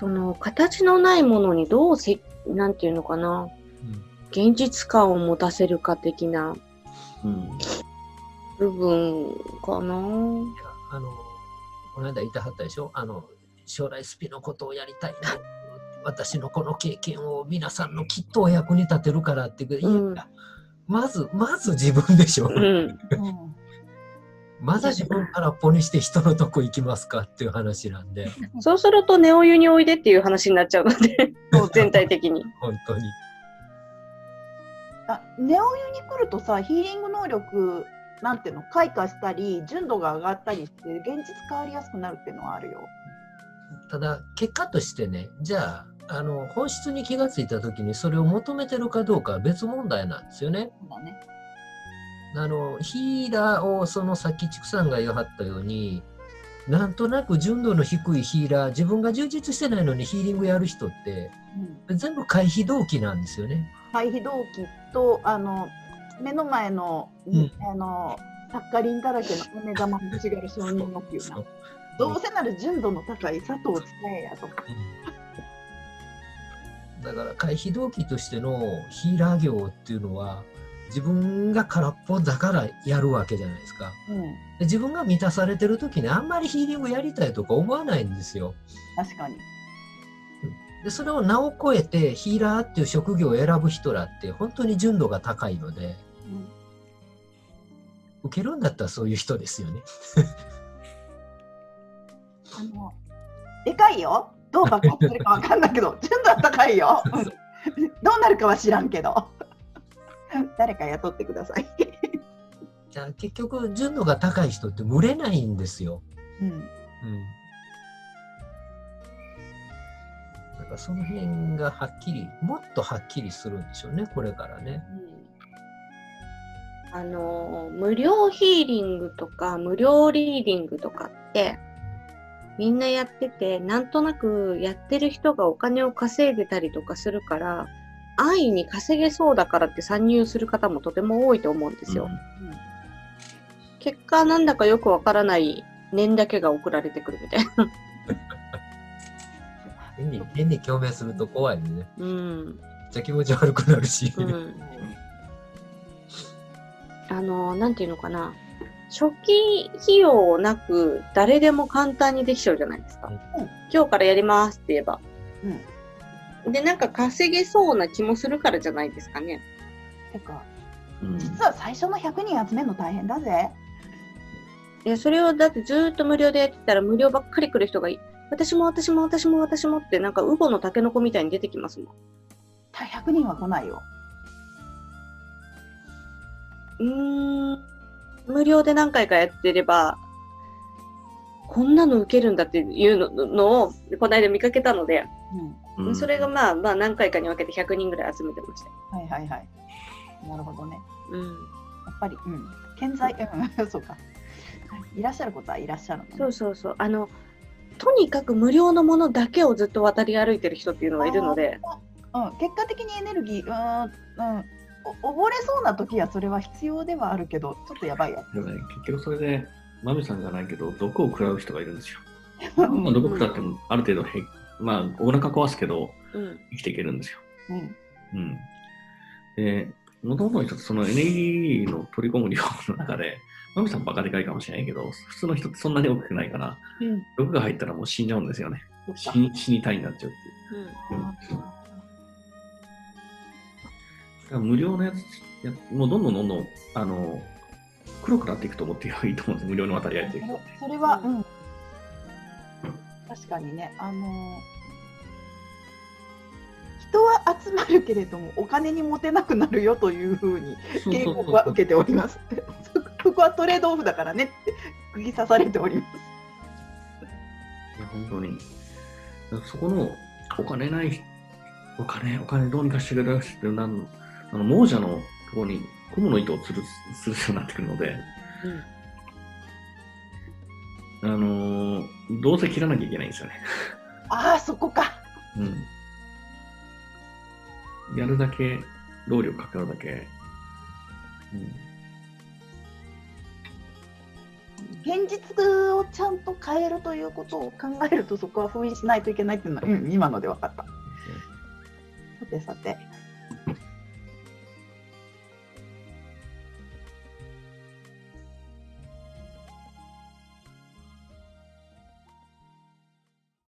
その形のないものにどうなんていうのかな、現実感を持たせるか的な部分かな。この間言ってはったでしょ、将来スピのことをやりたいな、私のこの経験を皆さんのきっとお役に立てるからって言うんだ、まず自分でしょ、まだ自分からポにして人のとこ行きますかっていう話なんで、そうするとネオ湯においでっていう話になっちゃうので全体的に本当にネオ湯に来るとさ、ヒーリング能力なんていうの開花したり純度が上がったりして現実変わりやすくなるっていうのはあるよ。ただ結果としてね、じゃあ、本質に気がついた時にそれを求めてるかどうかは別問題なんですよね。そうだね。ヒーラーをさっきちくさんが言わはったように、なんとなく純度の低いヒーラー、自分が充実してないのにヒーリングやる人って、全部回避動機なんですよね。回避動機と目の前の、サッカリンだらけのお目玉欲しがる少年の急などうせなら純度の高い佐藤を使えやとか、だから回避動機としてのヒーラー業っていうのは自分が空っぽだからやるわけじゃないですか、自分が満たされてる時にあんまりヒーリングやりたいとか思わないんですよ。確かに。でそれを名を超えてヒーラーっていう職業を選ぶ人らって本当に純度が高いので、受けるんだったらそういう人ですよね。でかいよ、どう爆発するか分かんないけど純度は高いよどうなるかは知らんけど誰か雇ってくださいじゃあ結局純度が高い人って群れないんですよ、だからその辺がはっきり、もっとはっきりするんでしょうね、これからね、無料ヒーリングとか無料リーディングとかってみんなやってて、なんとなくやってる人がお金を稼いでたりとかするから安易に稼げそうだからって参入する方もとても多いと思うんですよ、結果なんだかよくわからない念だけが送られてくるみたいな変に共鳴すると怖いね、じゃあ気持ち悪くなるし、なんていうのかな、初期費用なく誰でも簡単にできちゃうじゃないですか、今日からやりますって言えば、でなんか稼げそうな気もするからじゃないですかね。てか、実は最初の100人集めるの大変だぜ。いやそれをだってずーっと無料でやってたら無料ばっかり来る人が私もってなんかウゴのタケノコみたいに出てきますもん。100人は来ないよ。無料で何回かやってればこんなの受けるんだっていうのをこの間見かけたので。それがまあ何回かに分けて100人ぐらい集めてました。なるほどね。やっぱり、健在、そうか。いらっしゃることはいらっしゃるのね。そう。とにかく無料のものだけをずっと渡り歩いてる人っていうのがいるので、結果的にエネルギー、溺れそうな時はそれは必要ではあるけど、ちょっとやばいよ。でもね、結局それでマミさんじゃないけど、毒を食らう人がいるんですよ。毒食らってもある程度お腹壊すけど、生きていけるんですよ。で、もともとそのエネルギーの取り込む量の中で、マミさんバカでかいかもしれないけど、普通の人ってそんなに大きくないから、毒が入ったらもう死んじゃうんですよね。死にたいになっちゃうっていう。だから無料のやつ、もうどんどん黒くなっていくと思っていいと思うんです。無料の渡り合いっていくと。それは、確かにね、人は集まるけれどもお金に持てなくなるよというふうに警告は受けております。そこはトレードオフだからねって釘刺されております。いや本当にそこのお金どうにかしてくれるっていう亡者のところに蜘蛛の糸を吊るようになってくるので、どうせ切らなきゃいけないんですよね。ああ、そこか。やるだけ、労力かかるだけ。現実をちゃんと変えるということを考えると、そこは封印しないといけないっていうのは、今ので分かった。さてさて。